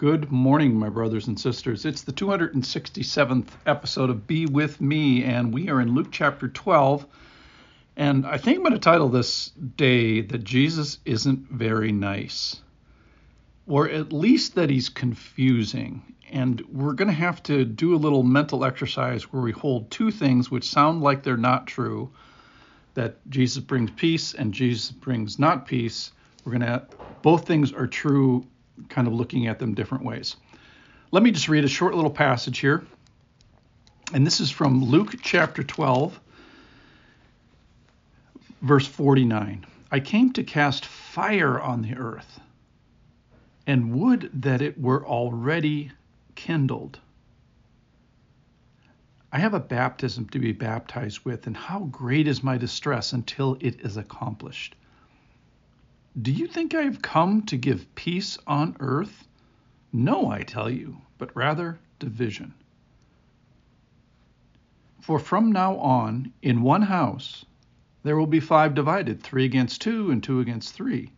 Good morning, my brothers and sisters. It's the 267th episode of Be With Me, and we are in Luke chapter 12. And I think I'm going to title this day that Jesus isn't very nice, or at least that he's confusing. And we're going to have to do a little mental exercise where we hold two things which sound like they're not true, that Jesus brings peace and Jesus brings not peace. Both things are true, kind of looking at them different ways. Let me just read a short little passage here. And this is from Luke chapter 12, verse 49. I came to cast fire on the earth, and would that it were already kindled. I have a baptism to be baptized with, and how great is my distress until it is accomplished. Do you think I have come to give peace on earth? No, I tell you, but rather division. For from now on, in one house, there will be five divided, 3 against 2 and 2 against 3.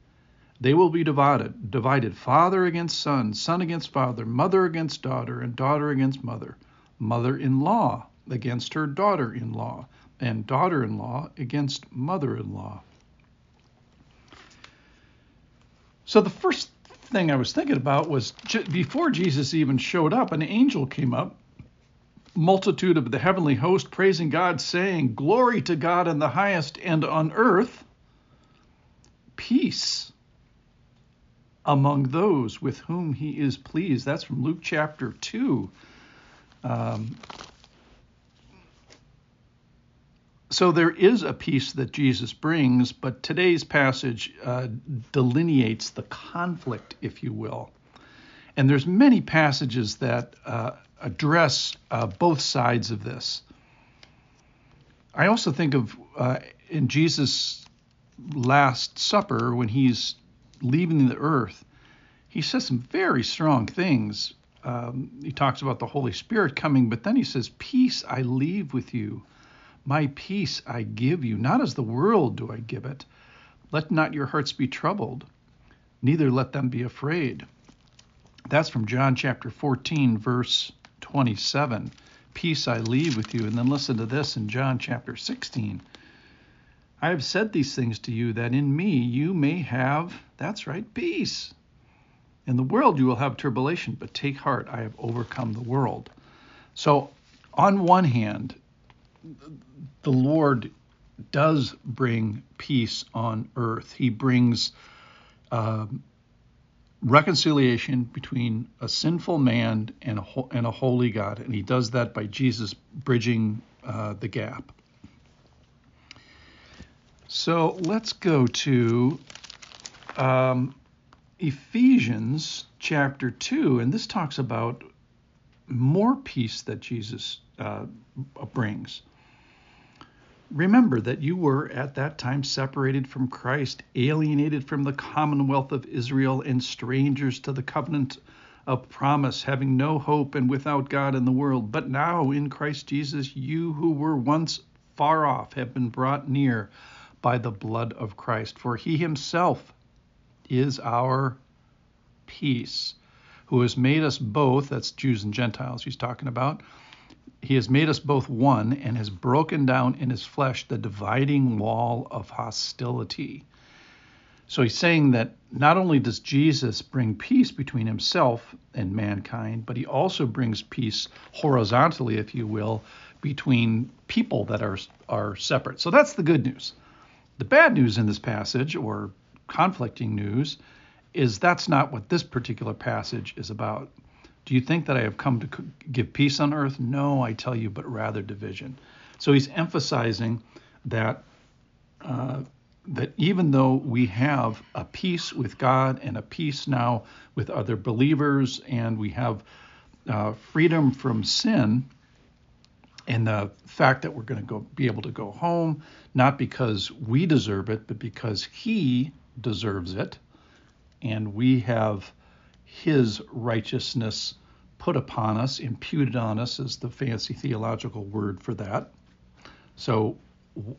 They will be divided father against son, son against father, mother against daughter, and daughter against mother, mother-in-law against her daughter-in-law, and daughter-in-law against mother-in-law. So the first thing I was thinking about was before Jesus even showed up, an angel came up, multitude of the heavenly host praising God, saying, "Glory to God in the highest, and on earth, peace among those with whom he is pleased." That's from Luke chapter 2. So there is a peace that Jesus brings, but today's passage delineates the conflict, if you will. And there's many passages that address both sides of this. I also think of in Jesus' Last Supper, when he's leaving the earth, he says some very strong things. He talks about the Holy Spirit coming, but then he says, "Peace I leave with you. My peace I give you, not as the world do I give it. Let not your hearts be troubled, neither let them be afraid." That's from John chapter 14, verse 27. Peace I leave with you. And then listen to this in John chapter 16. I have said these things to you that in me you may have, that's right, peace. In the world you will have tribulation, but take heart, I have overcome the world. So on one hand, the Lord does bring peace on earth. He brings reconciliation between a sinful man and a holy God, and he does that by Jesus bridging the gap. So let's go to Ephesians chapter 2, and this talks about more peace that Jesus brings. Remember that you were at that time separated from Christ, alienated from the commonwealth of Israel, and strangers to the covenant of promise, having no hope and without God in the world. But now in Christ Jesus, you who were once far off have been brought near by the blood of Christ. For he himself is our peace, who has made us both, that's Jews and Gentiles he's talking about, he has made us both one and has broken down in his flesh the dividing wall of hostility. So he's saying that not only does Jesus bring peace between himself and mankind, but he also brings peace horizontally, if you will, between people that are separate. So that's the good news. The bad news in this passage, or conflicting news, is that's not what this particular passage is about. Do you think that I have come to give peace on earth? No, I tell you, but rather division. So he's emphasizing that that even though we have a peace with God and a peace now with other believers, and we have freedom from sin, and the fact that we're going to be able to go home, not because we deserve it, but because he deserves it, and we have his righteousness put upon us, imputed on us is the fancy theological word for that. So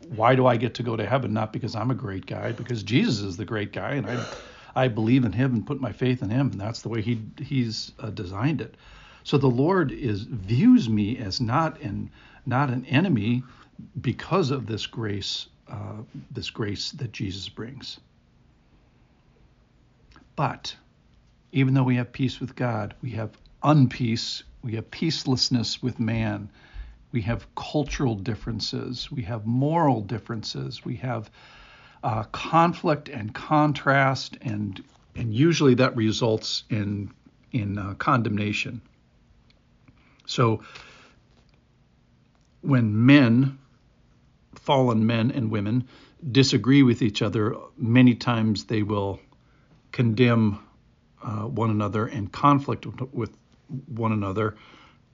why do I get to go to heaven? Not because I'm a great guy, because Jesus is the great guy, and I I believe in him and put my faith in him, and that's the way he's designed it. So the Lord views me as not an enemy because of this grace that Jesus brings. But even though we have peace with God, we have unpeace, we have peacelessness with man, we have cultural differences, we have moral differences, we have conflict and contrast, and usually that results in condemnation. So when fallen men and women disagree with each other, many times they will condemn one another and conflict with one another,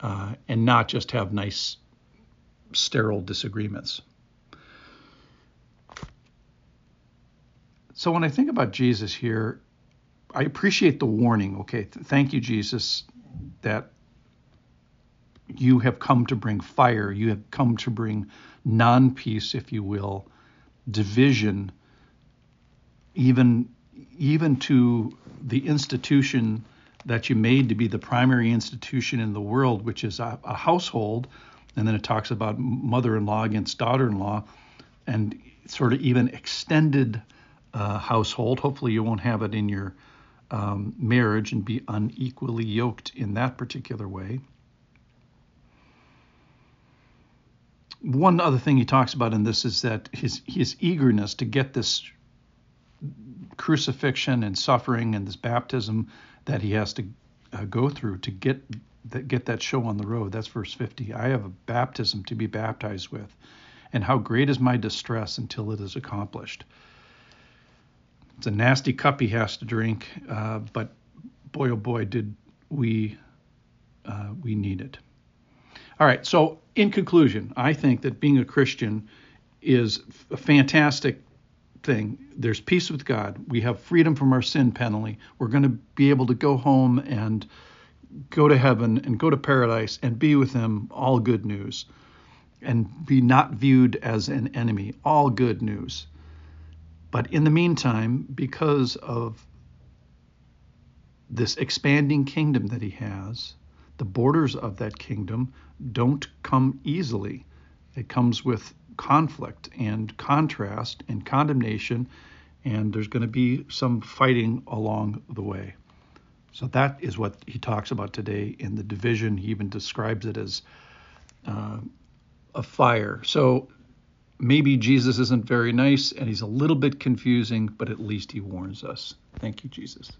and not just have nice, sterile disagreements. So when I think about Jesus here, I appreciate the warning. Okay, thank you, Jesus, that you have come to bring fire. You have come to bring non-peace, if you will, division, even to the institution that you made to be the primary institution in the world, which is a household. And then it talks about mother-in-law against daughter-in-law and sort of even extended household. Hopefully you won't have it in your marriage and be unequally yoked in that particular way. One other thing he talks about in this is that his eagerness to get this crucifixion and suffering and this baptism that he has to go through to get that show on the road. That's verse 50. I have a baptism to be baptized with, and how great is my distress until it is accomplished. It's a nasty cup he has to drink, but boy, oh boy, did we need it. All right, so in conclusion, I think that being a Christian is a fantastic thing. There's peace with God. We have freedom from our sin penalty. We're going to be able to go home and go to heaven and go to paradise and be with him. All good news. And be not viewed as an enemy. All good news. But in the meantime, because of this expanding kingdom that he has, the borders of that kingdom don't come easily. It comes with conflict and contrast and condemnation, and there's going to be some fighting along the way. So that is what he talks about today in the division. He even describes it as a fire. So maybe Jesus isn't very nice and he's a little bit confusing, but at least he warns us. Thank you, Jesus.